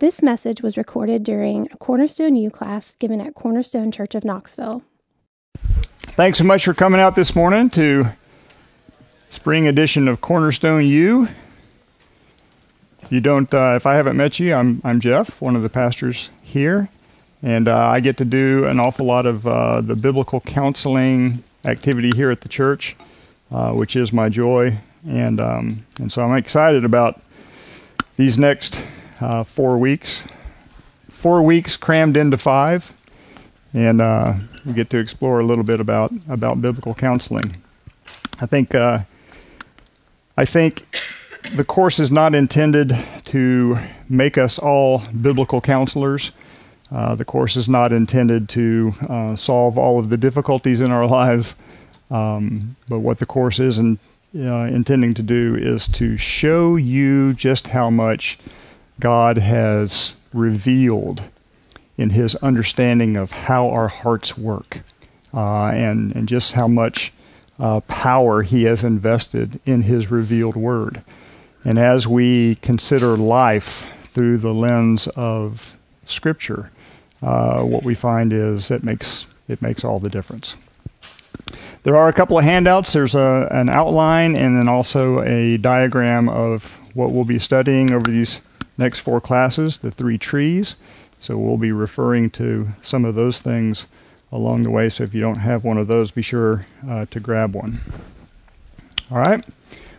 This message was recorded during a Cornerstone U class given at Cornerstone Church of Knoxville. Thanks so much for coming out this morning to spring edition of Cornerstone U. If you don't, if I haven't met you, I'm Jeff, one of the pastors here, and I get to do an awful lot of the biblical counseling activity here at the church, which is my joy, and so I'm excited about these next 4 weeks. 4 weeks crammed into 5, and we get to explore a little bit about biblical counseling. I think the course is not intended to make us all biblical counselors. The course is not intended to solve all of the difficulties in our lives. But what the course is intending to do is to show you just how much God has revealed in His understanding of how our hearts work, and just how much power He has invested in His revealed Word. And as we consider life through the lens of Scripture, what we find is it makes all the difference. There are a couple of handouts. There's an outline and then also a diagram of what we'll be studying over these next 4 classes, the 3 trees. So we'll be referring to some of those things along the way, so if you don't have one of those, be sure to grab one. All right,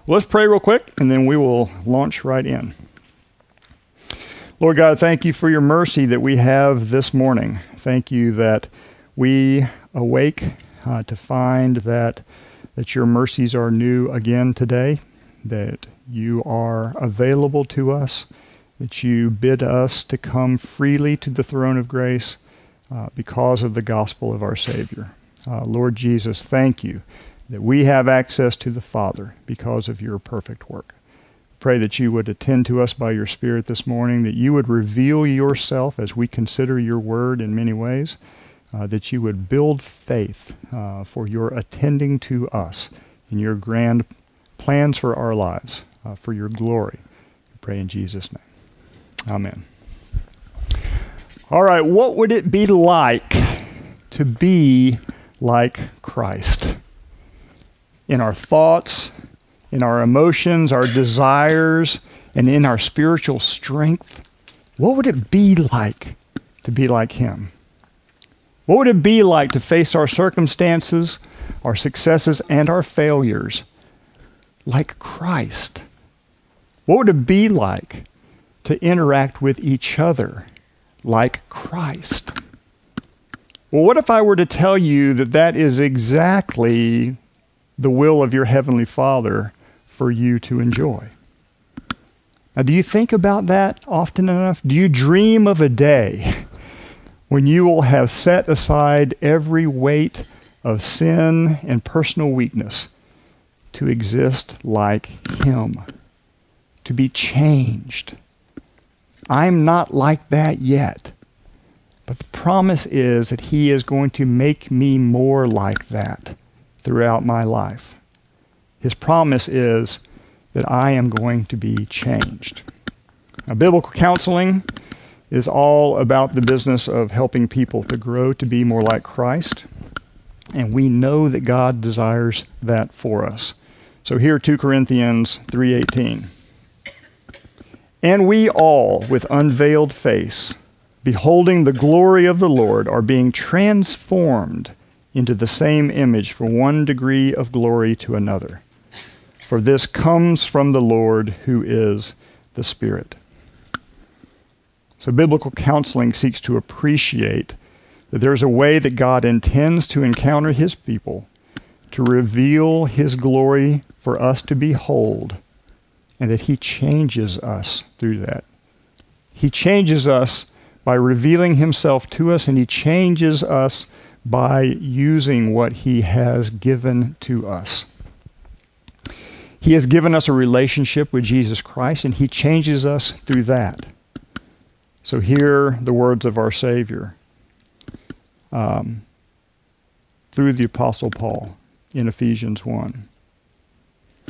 well, let's pray real quick, and then we will launch right in. Lord God, thank you for your mercy that we have this morning. Thank you that we awake to find that your mercies are new again today, that you are available to us, that you bid us to come freely to the throne of grace, because of the gospel of our Savior. Lord Jesus, thank you that we have access to the Father because of your perfect work. Pray that you would attend to us by your Spirit this morning, that you would reveal yourself as we consider your word in many ways, that you would build faith for your attending to us and your grand plans for our lives, for your glory. We pray in Jesus' name. Amen. All right, what would it be like to be like Christ? In our thoughts, in our emotions, our desires, and in our spiritual strength, what would it be like to be like Him? What would it be like to face our circumstances, our successes, and our failures like Christ? What would it be like to interact with each other like Christ? Well, what if I were to tell you that is exactly the will of your Heavenly Father for you to enjoy? Now, do you think about that often enough? Do you dream of a day when you will have set aside every weight of sin and personal weakness to exist like Him, to be changed? I'm not like that yet, but the promise is that He is going to make me more like that throughout my life. His promise is that I am going to be changed. Now, biblical counseling is all about the business of helping people to grow to be more like Christ, and we know that God desires that for us. So here, 2 Corinthians 3:18. And we all, with unveiled face, beholding the glory of the Lord, are being transformed into the same image from one degree of glory to another. For this comes from the Lord, who is the Spirit. So biblical counseling seeks to appreciate that there's a way that God intends to encounter His people, to reveal His glory for us to behold, and that He changes us through that. He changes us by revealing Himself to us, and He changes us by using what He has given to us. He has given us a relationship with Jesus Christ, and He changes us through that. So hear the words of our Savior through the Apostle Paul in Ephesians 1.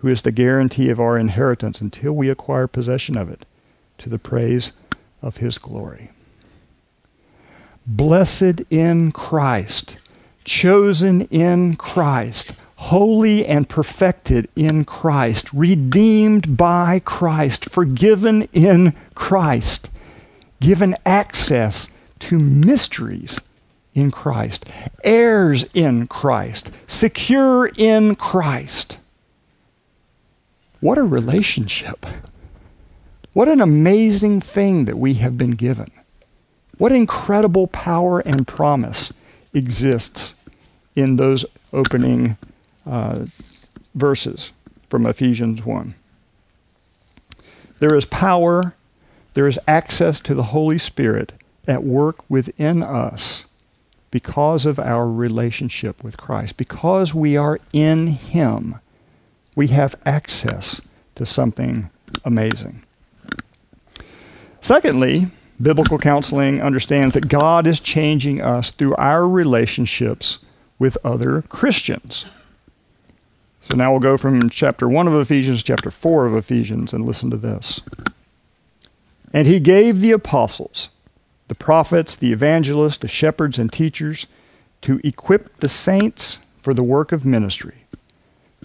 who is the guarantee of our inheritance until we acquire possession of it, to the praise of his glory. Blessed in Christ, chosen in Christ, holy and perfected in Christ, redeemed by Christ, forgiven in Christ, given access to mysteries in Christ, heirs in Christ, secure in Christ. What a relationship. What an amazing thing that we have been given. What incredible power and promise exists in those opening verses from Ephesians 1. There is power, there is access to the Holy Spirit at work within us because of our relationship with Christ. Because we are in him, we have access to something amazing. Secondly, biblical counseling understands that God is changing us through our relationships with other Christians. So now we'll go from chapter 1 of Ephesians to chapter 4 of Ephesians and listen to this. And he gave the apostles, the prophets, the evangelists, the shepherds, and teachers to equip the saints for the work of ministry,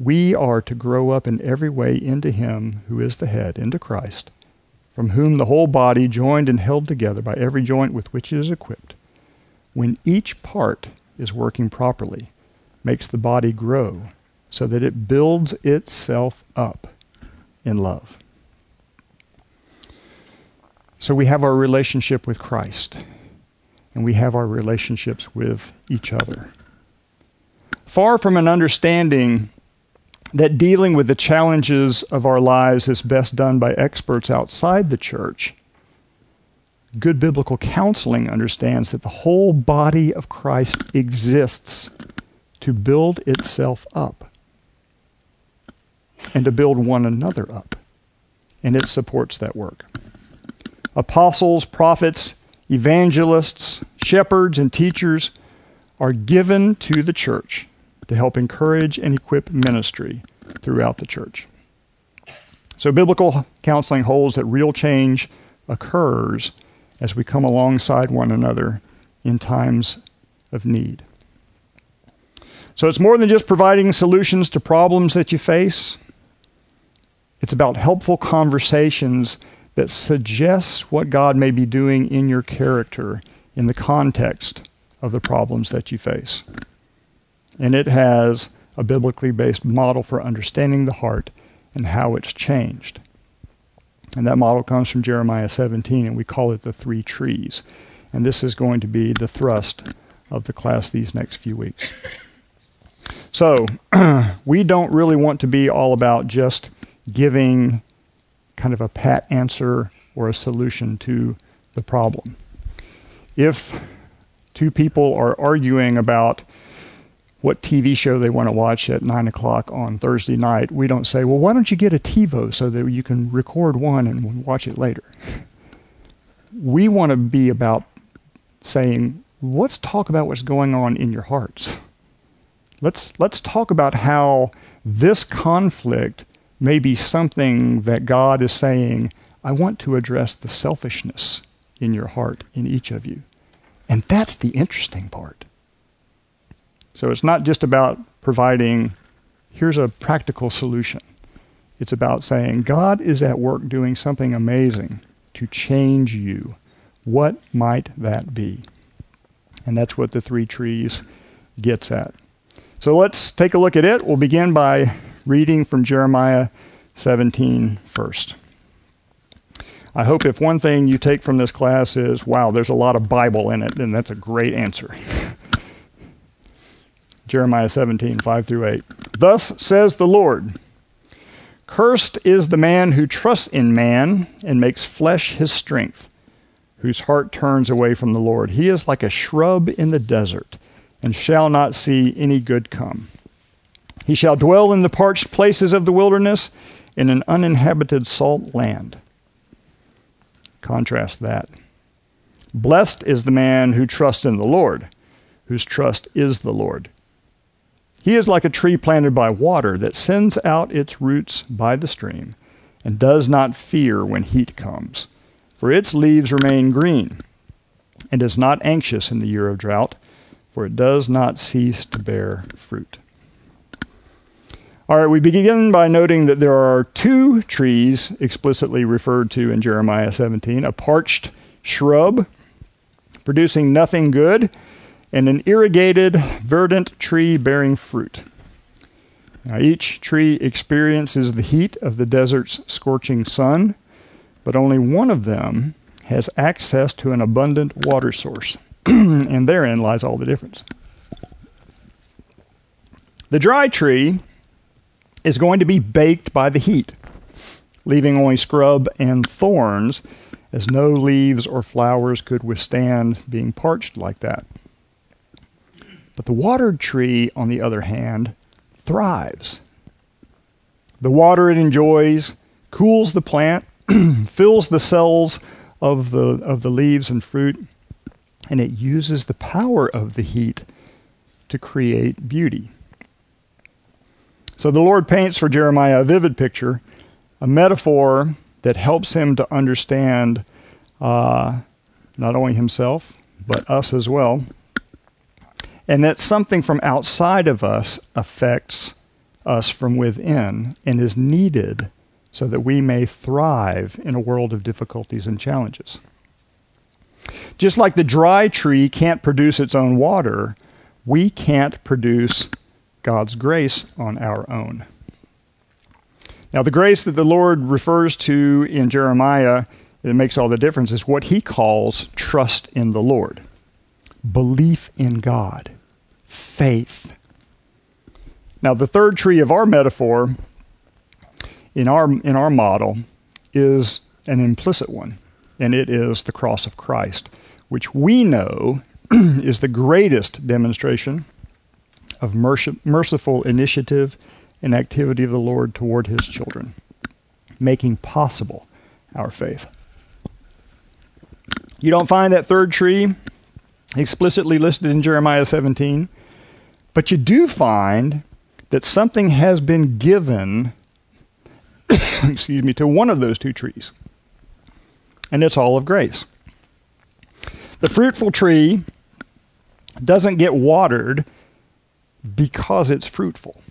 we are to grow up in every way into him who is the head, into Christ, from whom the whole body, joined and held together by every joint with which it is equipped, when each part is working properly, makes the body grow so that it builds itself up in love. So we have our relationship with Christ, and we have our relationships with each other. Far from an understanding that dealing with the challenges of our lives is best done by experts outside the church, good biblical counseling understands that the whole body of Christ exists to build itself up, and to build one another up. And it supports that work. Apostles, prophets, evangelists, shepherds, and teachers are given to the church to help encourage and equip ministry throughout the church. So biblical counseling holds that real change occurs as we come alongside one another in times of need. So it's more than just providing solutions to problems that you face. It's about helpful conversations that suggest what God may be doing in your character in the context of the problems that you face. And it has a biblically based model for understanding the heart and how it's changed. And that model comes from Jeremiah 17, and we call it the three trees. And this is going to be the thrust of the class these next few weeks. So we don't really want to be all about just giving kind of a pat answer or a solution to the problem. If two people are arguing about what TV show they want to watch at 9 o'clock on Thursday night, we don't say, well, why don't you get a TiVo so that you can record one and watch it later? We want to be about saying, let's talk about what's going on in your hearts. Let's talk about how this conflict may be something that God is saying, I want to address the selfishness in your heart, in each of you. And that's the interesting part. So it's not just about providing, here's a practical solution. It's about saying, God is at work doing something amazing to change you. What might that be? And that's what the three trees gets at. So let's take a look at it. We'll begin by reading from Jeremiah 17 first. I hope if one thing you take from this class is, wow, there's a lot of Bible in it, then that's a great answer. Jeremiah 17, 5 through 8. Thus says the Lord, cursed is the man who trusts in man and makes flesh his strength, whose heart turns away from the Lord. He is like a shrub in the desert and shall not see any good come. He shall dwell in the parched places of the wilderness in an uninhabited salt land. Contrast that. Blessed is the man who trusts in the Lord, whose trust is the Lord. He is like a tree planted by water that sends out its roots by the stream and does not fear when heat comes, for its leaves remain green and is not anxious in the year of drought, for it does not cease to bear fruit. All right, we begin by noting that there are two trees explicitly referred to in Jeremiah 17, a parched shrub producing nothing good, and an irrigated, verdant tree bearing fruit. Now, each tree experiences the heat of the desert's scorching sun, but only one of them has access to an abundant water source, and therein lies all the difference. The dry tree is going to be baked by the heat, leaving only scrub and thorns, as no leaves or flowers could withstand being parched like that. But the watered tree, on the other hand, thrives. The water it enjoys cools the plant, fills the cells of the leaves and fruit, and it uses the power of the heat to create beauty. So the Lord paints for Jeremiah a vivid picture, a metaphor that helps him to understand not only himself, but us as well, and that something from outside of us affects us from within and is needed so that we may thrive in a world of difficulties and challenges. Just like the dry tree can't produce its own water, we can't produce God's grace on our own. Now, the grace that the Lord refers to in Jeremiah that makes all the difference is what he calls trust in the Lord, belief in God, faith. Now, the third tree of our metaphor in our model is an implicit one, and it is the cross of Christ, which we know is the greatest demonstration of merciful initiative and activity of the Lord toward his children, making possible our faith. You don't find that third tree explicitly listed in Jeremiah 17, but you do find that something has been given to one of those two trees, and it's all of grace. The fruitful tree doesn't get watered because it's fruitful.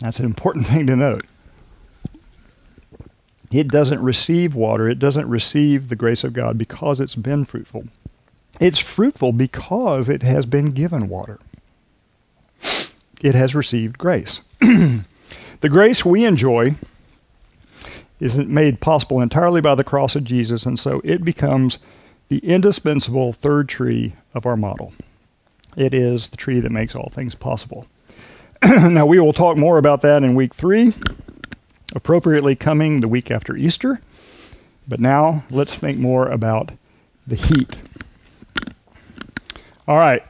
That's an important thing to note. It doesn't receive water. It doesn't receive the grace of God because it's been fruitful. It's fruitful because it has been given water. It has received grace. The grace we enjoy is made possible entirely by the cross of Jesus, and so it becomes the indispensable third tree of our model. It is the tree that makes all things possible. Now, we will talk more about that in week 3, appropriately coming the week after Easter. But now, let's think more about the heat. All right.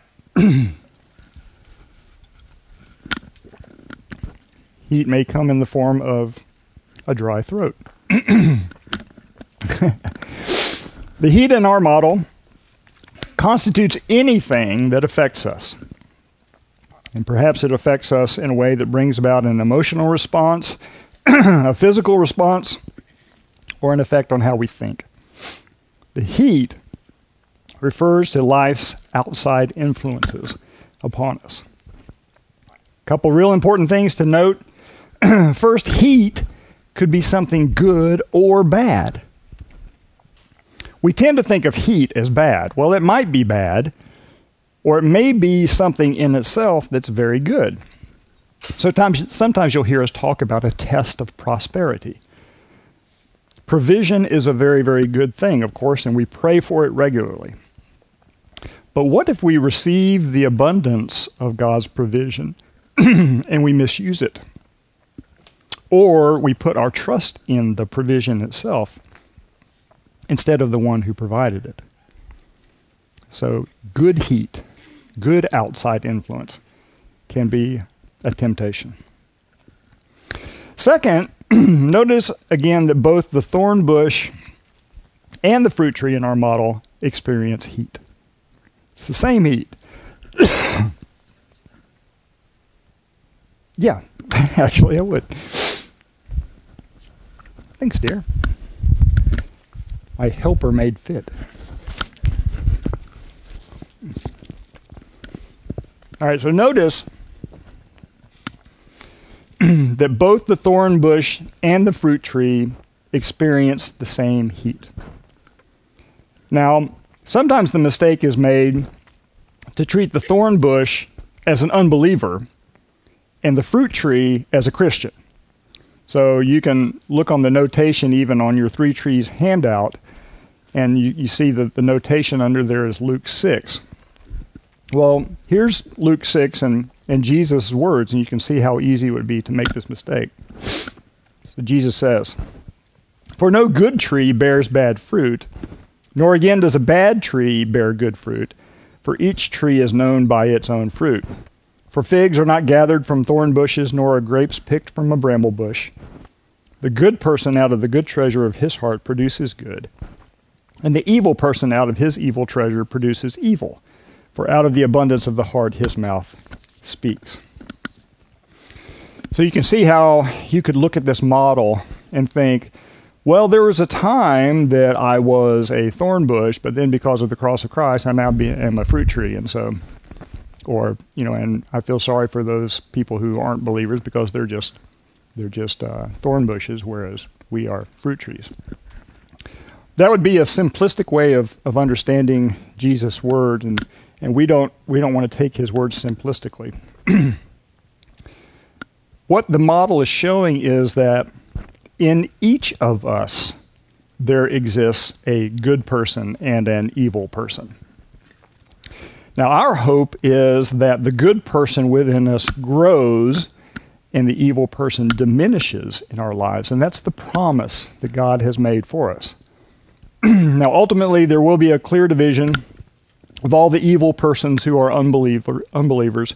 Heat may come in the form of a dry throat. The heat in our model constitutes anything that affects us. And perhaps it affects us in a way that brings about an emotional response, a physical response, or an effect on how we think. The heat refers to life's outside influences upon us. A couple real important things to note. First, heat could be something good or bad. We tend to think of heat as bad. Well, it might be bad, or it may be something in itself that's very good. Sometimes you'll hear us talk about a test of prosperity. Provision is a very, very good thing, of course, and we pray for it regularly. But what if we receive the abundance of God's provision and we misuse it? Or we put our trust in the provision itself instead of the one who provided it. So good heat, good outside influence can be a temptation. Second, notice again that both the thorn bush and the fruit tree in our model experience heat. It's the same heat. Yeah, actually I would. Thanks, dear. My helper made fit. All right, so notice that both the thorn bush and the fruit tree experience the same heat. Now, sometimes the mistake is made to treat the thorn bush as an unbeliever and the fruit tree as a Christian. So you can look on the notation even on your three trees handout, and you see that the notation under there is Luke 6. Well, here's Luke 6 and Jesus' words, and you can see how easy it would be to make this mistake. So Jesus says, "For no good tree bears bad fruit, nor again does a bad tree bear good fruit, for each tree is known by its own fruit. For figs are not gathered from thorn bushes, nor are grapes picked from a bramble bush. The good person out of the good treasure of his heart produces good, and the evil person out of his evil treasure produces evil. For out of the abundance of the heart, his mouth speaks." So you can see how you could look at this model and think, well, there was a time that I was a thorn bush, but then because of the cross of Christ, I now am a fruit tree. And so, or, you know, and I feel sorry for those people who aren't believers because they're just thorn bushes, whereas we are fruit trees. That would be a simplistic way of understanding Jesus' word, and we don't want to take his words simplistically. What the model is showing is that in each of us, there exists a good person and an evil person. Now, our hope is that the good person within us grows and the evil person diminishes in our lives, and that's the promise that God has made for us. Now, ultimately, there will be a clear division of all the evil persons who are unbelievers,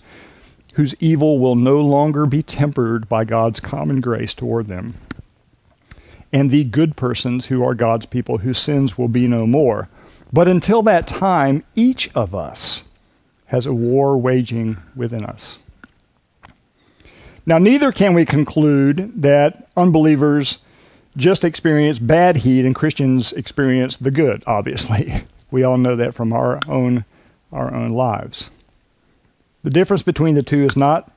whose evil will no longer be tempered by God's common grace toward them, and the good persons who are God's people, whose sins will be no more. But until that time, each of us has a war waging within us. Now, neither can we conclude that unbelievers just experience bad heat and Christians experience the good, obviously. We all know that from our own lives. The difference between the two is not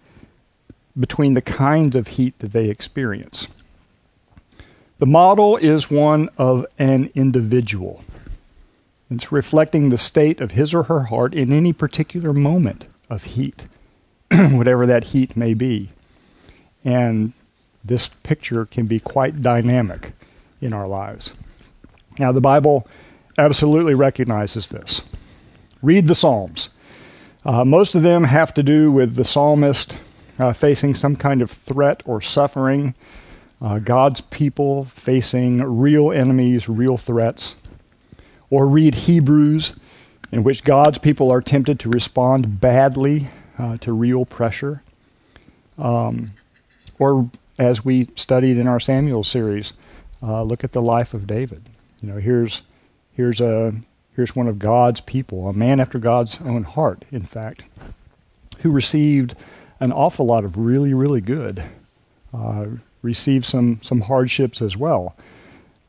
between the kinds of heat that they experience. The model is one of an individual. It's reflecting the state of his or her heart in any particular moment of heat, whatever that heat may be. And this picture can be quite dynamic in our lives. Now, the Bible absolutely recognizes this. Read the Psalms. Most of them have to do with the psalmist facing some kind of threat or suffering, God's people facing real enemies, real threats. Or read Hebrews, in which God's people are tempted to respond badly to real pressure. Or, as we studied in our Samuel series, look at the life of David. You know, here's one of God's people, a man after God's own heart, in fact, who received an awful lot of really, really good. Received some hardships as well.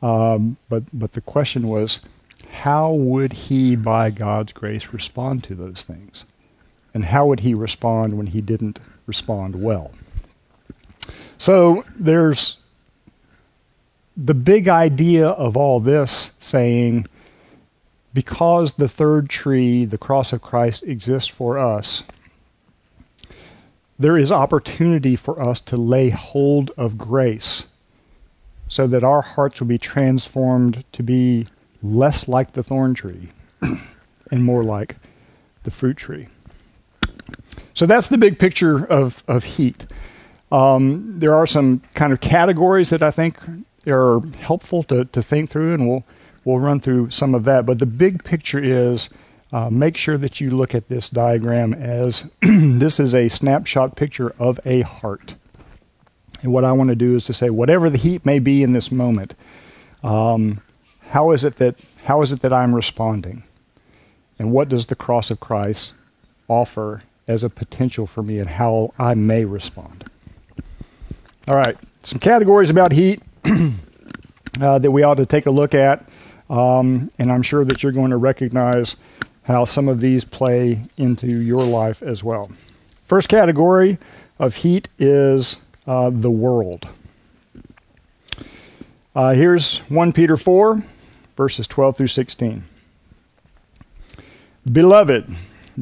But the question was, how would he, by God's grace, respond to those things? And how would he respond when he didn't respond well? So there's the big idea of all this saying, because the third tree, the cross of Christ, exists for us, there is opportunity for us to lay hold of grace so that our hearts will be transformed to be less like the thorn tree and more like the fruit tree. So that's the big picture of heat. There are some kind of categories that I think are helpful to think through, and we'll run through some of that. But the big picture is make sure that you look at this diagram as this is a snapshot picture of a heart. And what I want to do is to say, whatever the heat may be in this moment, how is it that I'm responding? And what does the cross of Christ offer as a potential for me and how I may respond? All right, some categories about heat that we ought to take a look at. And I'm sure that you're going to recognize how some of these play into your life as well. First category of heat is the world. Here's 1 Peter 4, verses 12 through 16. Beloved,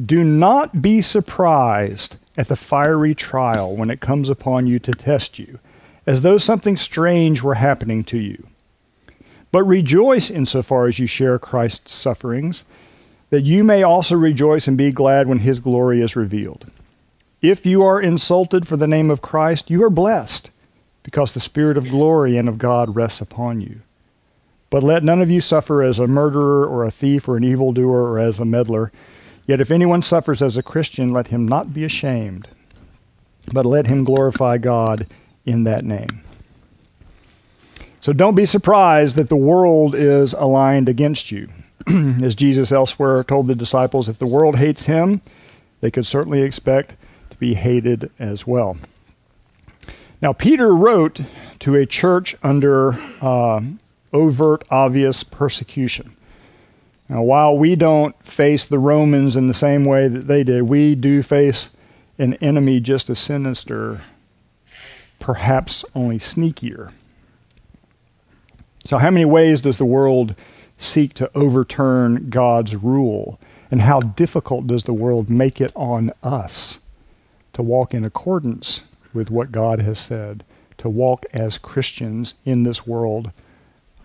do not be surprised at the fiery trial when it comes upon you to test you, as though something strange were happening to you. But rejoice insofar as you share Christ's sufferings, that you may also rejoice and be glad when his glory is revealed. If you are insulted for the name of Christ, you are blessed, because the Spirit of glory and of God rests upon you. But let none of you suffer as a murderer or a thief or an evildoer or as a meddler. Yet if anyone suffers as a Christian, let him not be ashamed, but let him glorify God in that name. So don't be surprised that the world is aligned against you. As Jesus elsewhere told the disciples, if the world hates him, they could certainly expect to be hated as well. Now, Peter wrote to a church under overt, obvious persecution. Now, while we don't face the Romans in the same way that they did, we do face an enemy just as sinister, perhaps only sneakier. So how many ways does the world seek to overturn God's rule? And how difficult does the world make it on us to walk in accordance with what God has said, to walk as Christians in this world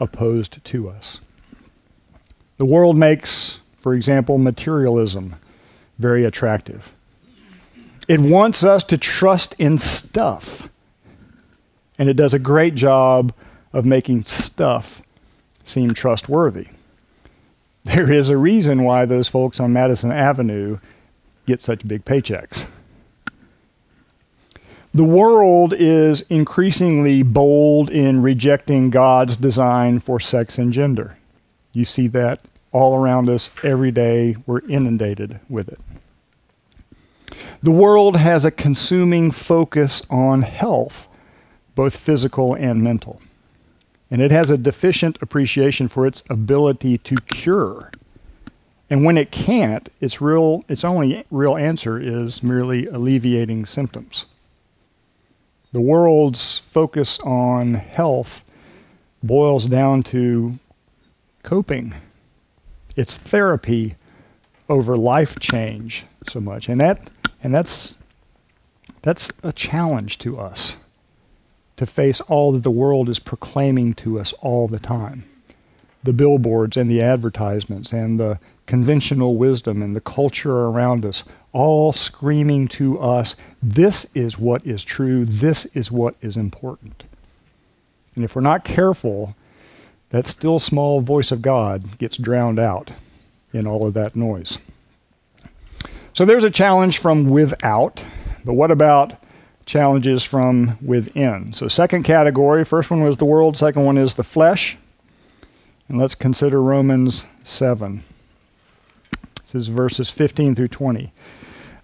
opposed to us? The world makes, for example, materialism very attractive. It wants us to trust in stuff, and it does a great job of making stuff seem trustworthy. There is a reason why those folks on Madison Avenue get such big paychecks. The world is increasingly bold in rejecting God's design for sex and gender. You see that all around us every day. We're inundated with it. The world has a consuming focus on health, both physical and mental. And it has a deficient appreciation for its ability to cure. And when it can't, its only real answer is merely alleviating symptoms. The world's focus on health boils down to coping. It's therapy over life change so much. And that's a challenge to us. to face all that the world is proclaiming to us all the time. The billboards and the advertisements and the conventional wisdom and the culture around us, all screaming to us, this is what is true, this is what is important. And if we're not careful, that still small voice of God gets drowned out in all of that noise. So there's a challenge from without, but what about challenges from within? So second category, first one was the world, second one is the flesh. And let's consider Romans 7. This is verses 15 through 20.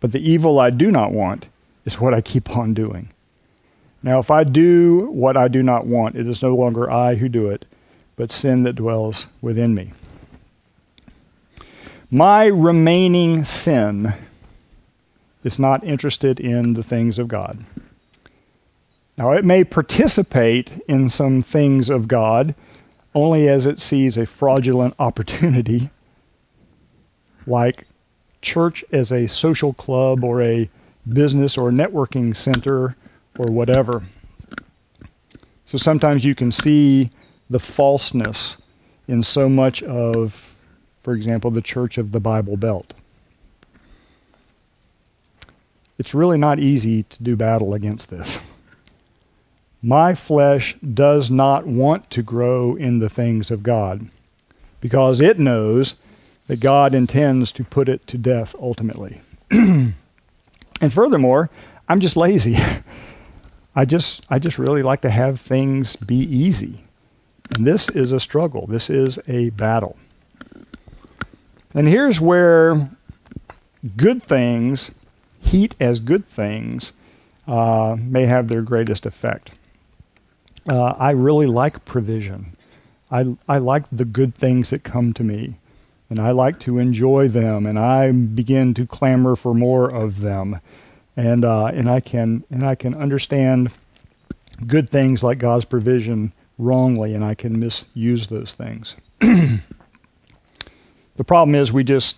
but the evil I do not want is what I keep on doing. Now if I do what I do not want, it is no longer I who do it, but sin that dwells within me. My remaining sin is not interested in the things of God. Now, it may participate in some things of God only as it sees a fraudulent opportunity, like church as a social club or a business or networking center or whatever. So sometimes you can see the falseness in so much of, for example, the Church of the Bible Belt. It's really not easy to do battle against this. My flesh does not want to grow in the things of God because it knows that God intends to put it to death ultimately. And furthermore, I'm just lazy. I just really like to have things be easy. And this is a struggle. This is a battle. And here's where good things, heat as good things, may have their greatest effect. I really like provision. I like the good things that come to me, and I like to enjoy them, and I begin to clamor for more of them. And I can understand good things like God's provision wrongly, and I can misuse those things. The problem is we just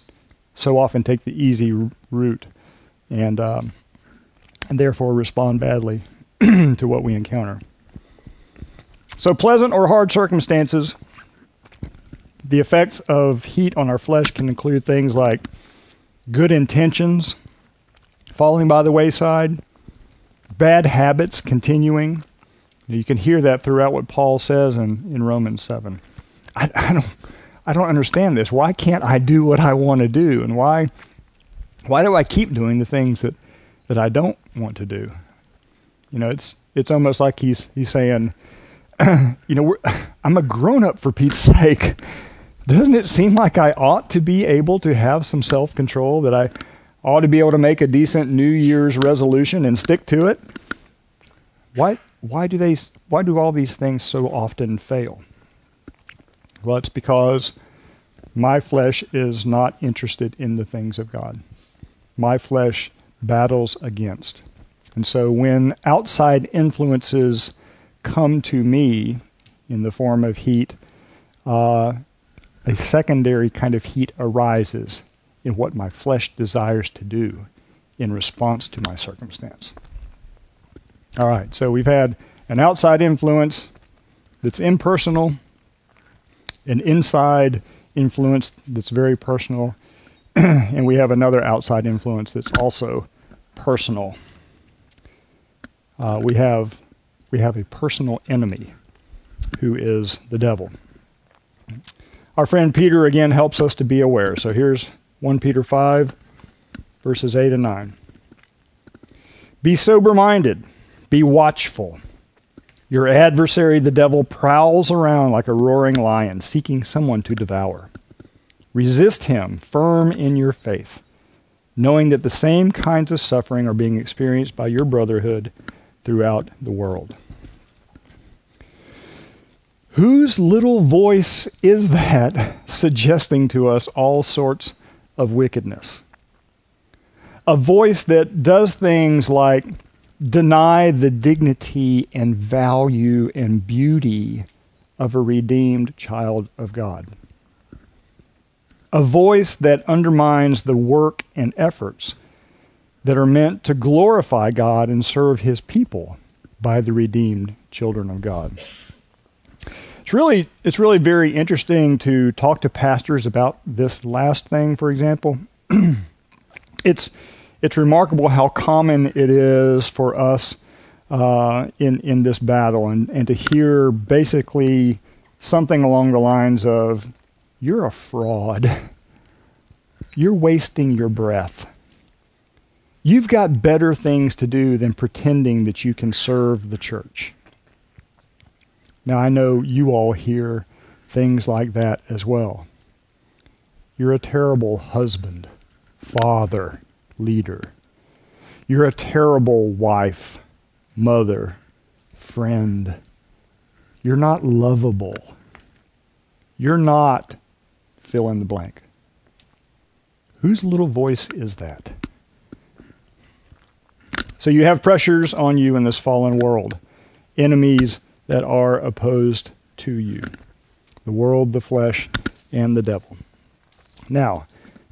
so often take the easy route and therefore respond badly to what we encounter. So pleasant or hard circumstances, the effects of heat on our flesh can include things like good intentions falling by the wayside, bad habits continuing. You can hear that throughout what Paul says in Romans 7. I don't understand this. Why can't I do what I want to do? And why do I keep doing the things that I don't want to do? You know, it's almost like he's saying, you know, I'm a grown-up for Pete's sake. Doesn't it seem like I ought to be able to have some self-control, that I ought to be able to make a decent New Year's resolution and stick to it? Why do all these things so often fail? Well, it's because my flesh is not interested in the things of God. My flesh battles against. And so when outside influences come to me in the form of heat, a secondary kind of heat arises in what my flesh desires to do in response to my circumstance. All right, so we've had an outside influence that's impersonal, an inside influence that's very personal, and we have another outside influence that's also personal. We have a personal enemy who is the devil. Our friend Peter again helps us to be aware. So here's 1 Peter 5, verses 8 and 9. Be sober-minded, be watchful. Your adversary, the devil, prowls around like a roaring lion, seeking someone to devour. Resist him, firm in your faith, knowing that the same kinds of suffering are being experienced by your brotherhood throughout the world. Whose little voice is that suggesting to us all sorts of wickedness? A voice that does things like deny the dignity and value and beauty of a redeemed child of God. A voice that undermines the work and efforts that are meant to glorify God and serve His people by the redeemed children of God. It's really very interesting to talk to pastors about this last thing, for example. It's remarkable how common it is for us in this battle and to hear basically something along the lines of, "You're a fraud. You're wasting your breath. You've got better things to do than pretending that you can serve the church." Now, I know you all hear things like that as well. You're a terrible husband, father, leader. You're a terrible wife, mother, friend. You're not lovable. You're not fill in the blank. Whose little voice is that? So you have pressures on you in this fallen world. Enemies that are opposed to you. The world, the flesh, and the devil. Now,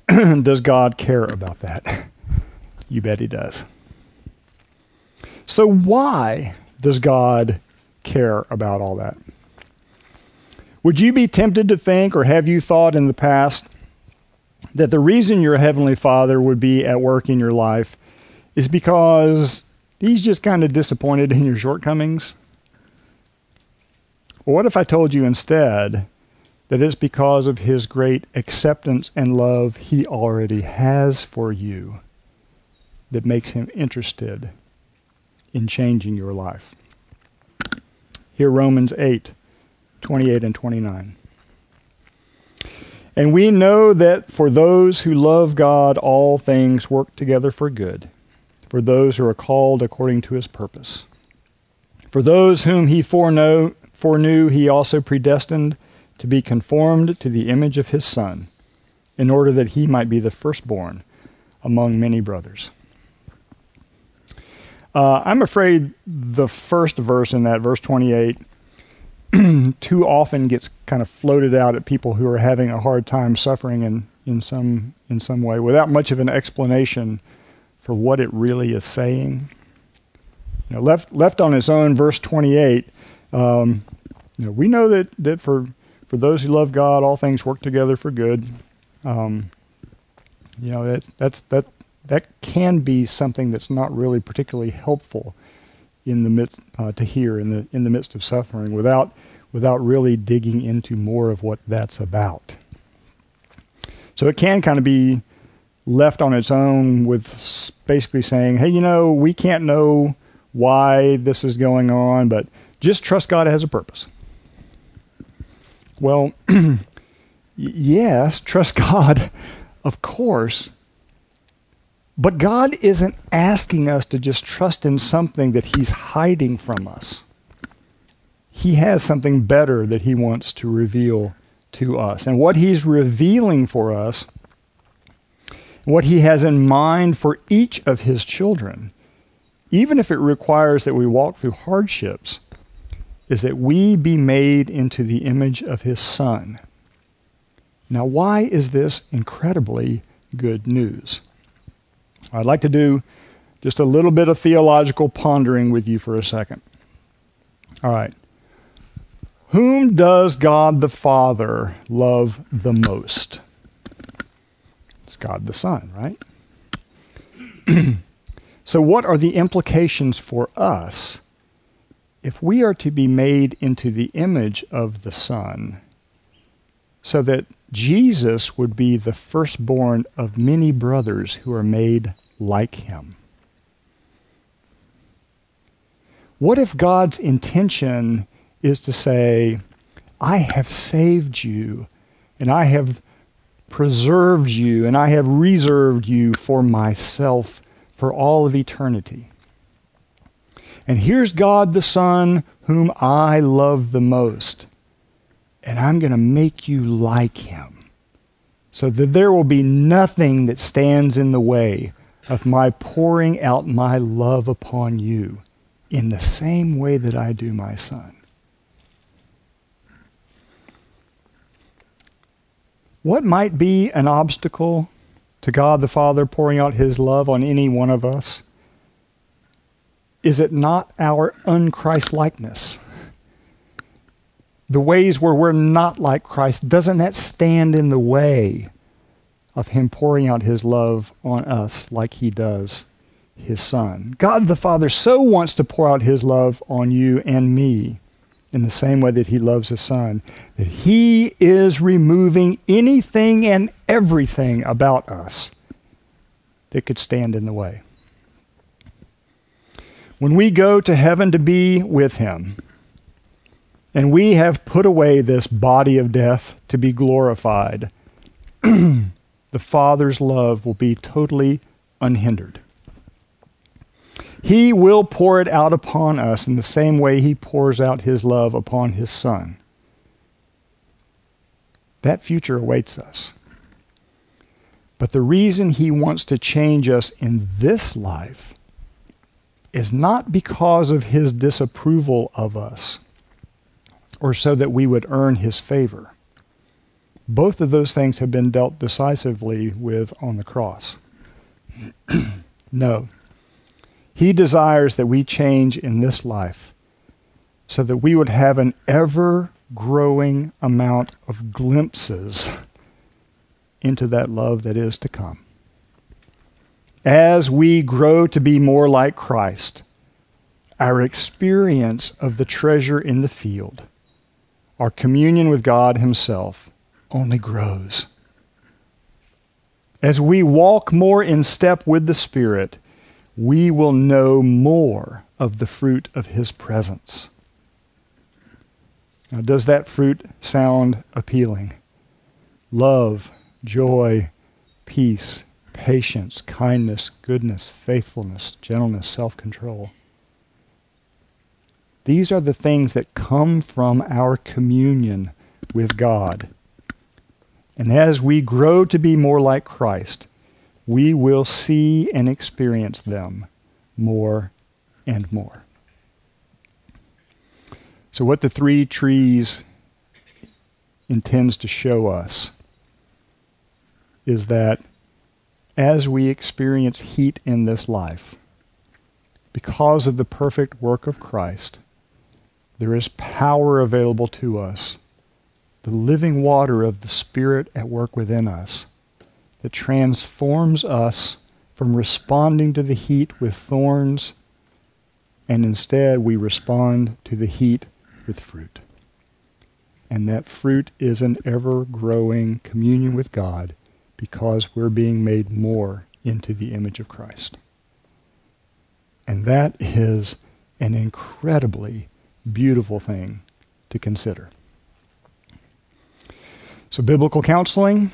does God care about that? You bet He does. So why does God care about all that? Would you be tempted to think, or have you thought in the past, that the reason your Heavenly Father would be at work in your life is because He's just kind of disappointed in your shortcomings? Well, what if I told you instead that it's because of His great acceptance and love He already has for you that makes Him interested in changing your life? Hear Romans 8:28 and 29. "And we know that for those who love God, all things work together for good, for those who are called according to His purpose. For those whom He foreknew He also predestined to be conformed to the image of His Son, in order that He might be the firstborn among many brothers." I'm afraid the first verse in that, verse 28, too often gets kind of floated out at people who are having a hard time suffering in some way without much of an explanation for what it really is saying. You know, left on its own, verse 28, we know that for those who love God, all things work together for good. That can be something that's not really particularly helpful in the midst to hear in the midst of suffering, without really digging into more of what that's about. So it can kind of be left on its own, with basically saying, "Hey, we can't know why this is going on, but just trust God has a purpose." Well, yes, trust God, of course. But God isn't asking us to just trust in something that He's hiding from us. He has something better that He wants to reveal to us. And what He's revealing for us, what He has in mind for each of His children, even if it requires that we walk through hardships, is that we be made into the image of His Son. Now, why is this incredibly good news? I'd like to do just a little bit of theological pondering with you for a second. All right. Whom does God the Father love the most? It's God the Son, right? So what are the implications for us if we are to be made into the image of the Son, so that Jesus would be the firstborn of many brothers who are made like Him? What if God's intention is to say, "I have saved you, and I have preserved you, and I have reserved you for myself for all of eternity"? And here's God the Son, whom I love the most. And I'm going to make you like him so that there will be nothing that stands in the way of my pouring out my love upon you in the same way that I do my son. What might be an obstacle to God the Father pouring out his love on any one of us? Is it not our un-Christ-likeness? The ways where we're not like Christ, doesn't that stand in the way of him pouring out his love on us like he does his son? God the Father so wants to pour out his love on you and me in the same way that he loves his son, that he is removing anything and everything about us that could stand in the way. When we go to heaven to be with him, and we have put away this body of death to be glorified, the Father's love will be totally unhindered. He will pour it out upon us in the same way he pours out his love upon his son. That future awaits us. But the reason he wants to change us in this life is not because of his disapproval of us or so that we would earn his favor. Both of those things have been dealt decisively with on the cross. No. He desires that we change in this life so that we would have an ever-growing amount of glimpses into that love that is to come. As we grow to be more like Christ, our experience of the treasure in the field, our communion with God himself, only grows. As we walk more in step with the Spirit, we will know more of the fruit of his presence. Now, does that fruit sound appealing? Love, joy, peace, patience, kindness, goodness, faithfulness, gentleness, self-control. These are the things that come from our communion with God. And as we grow to be more like Christ, we will see and experience them more and more. So what the three trees intends to show us is that as we experience heat in this life, because of the perfect work of Christ, there is power available to us, the living water of the Spirit at work within us, that transforms us from responding to the heat with thorns, and instead we respond to the heat with fruit. And that fruit is an ever-growing communion with God because we're being made more into the image of Christ. And that is an incredibly beautiful thing to consider. So biblical counseling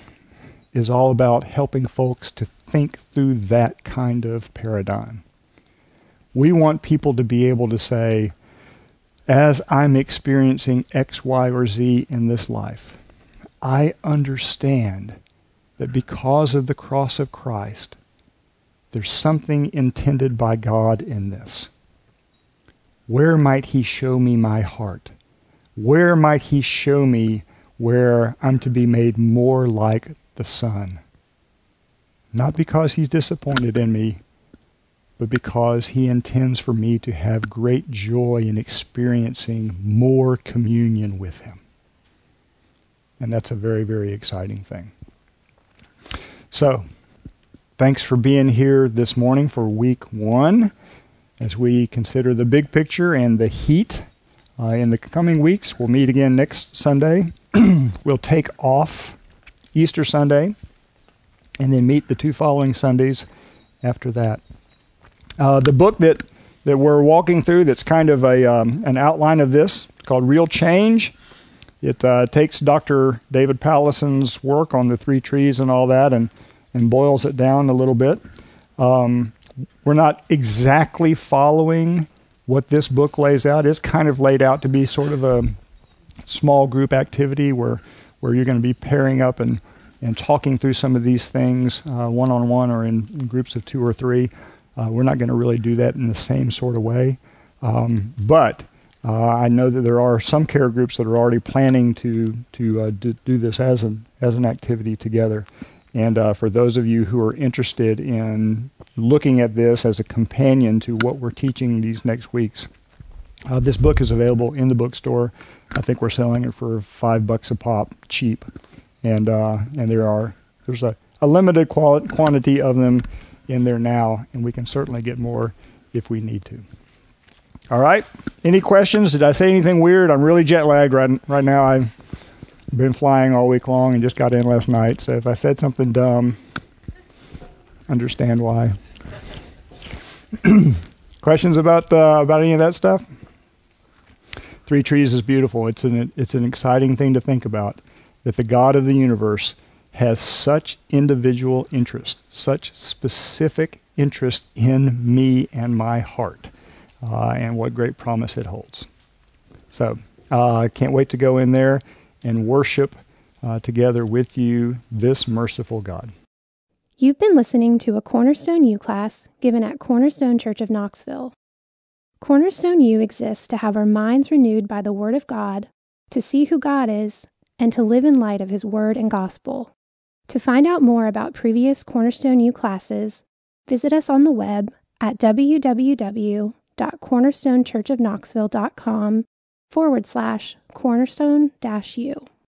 is all about helping folks to think through that kind of paradigm. We want people to be able to say, as I'm experiencing X, Y, or Z in this life, I understand that because of the cross of Christ, there's something intended by God in this. Where might he show me my heart? Where might he show me where I'm to be made more like the Son? Not because he's disappointed in me, but because he intends for me to have great joy in experiencing more communion with him. And that's a very, very exciting thing. So, thanks for being here this morning for week 1 as we consider the big picture and the heat. In the coming weeks, we'll meet again next Sunday. We'll take off Easter Sunday, and then meet the 2 following Sundays after that. The book that we're walking through that's kind of an outline of this, it's called Real Change. It takes Dr. David Pallison's work on the 3 trees and all that and boils it down a little bit. We're not exactly following what this book lays out is kind of laid out to be sort of a small group activity where you're going to be pairing up and talking through some of these things one-on-one or in groups of 2 or 3. We're not going to really do that in the same sort of way. But I know that there are some care groups that are already planning to do this as an activity together. And for those of you who are interested in looking at this as a companion to what we're teaching these next weeks, this book is available in the bookstore. I think we're selling it for $5 a pop, cheap. And there's a limited quantity of them in there now, and we can certainly get more if we need to. All right. Any questions? Did I say anything weird? I'm really jet lagged right now. I've been flying all week long and just got in last night. So if I said something dumb, understand why. Questions about any of that stuff? 3 Trees is beautiful. It's an exciting thing to think about, that the God of the universe has such individual interest, such specific interest in me and my heart. And what great promise it holds. So I can't wait to go in there and worship together with you this merciful God. You've been listening to a Cornerstone U class given at Cornerstone Church of Knoxville. Cornerstone U exists to have our minds renewed by the Word of God, to see who God is, and to live in light of His Word and Gospel. To find out more about previous Cornerstone U classes, visit us on the web at www.cornerstonechurchofknoxville.com/cornerstone-u.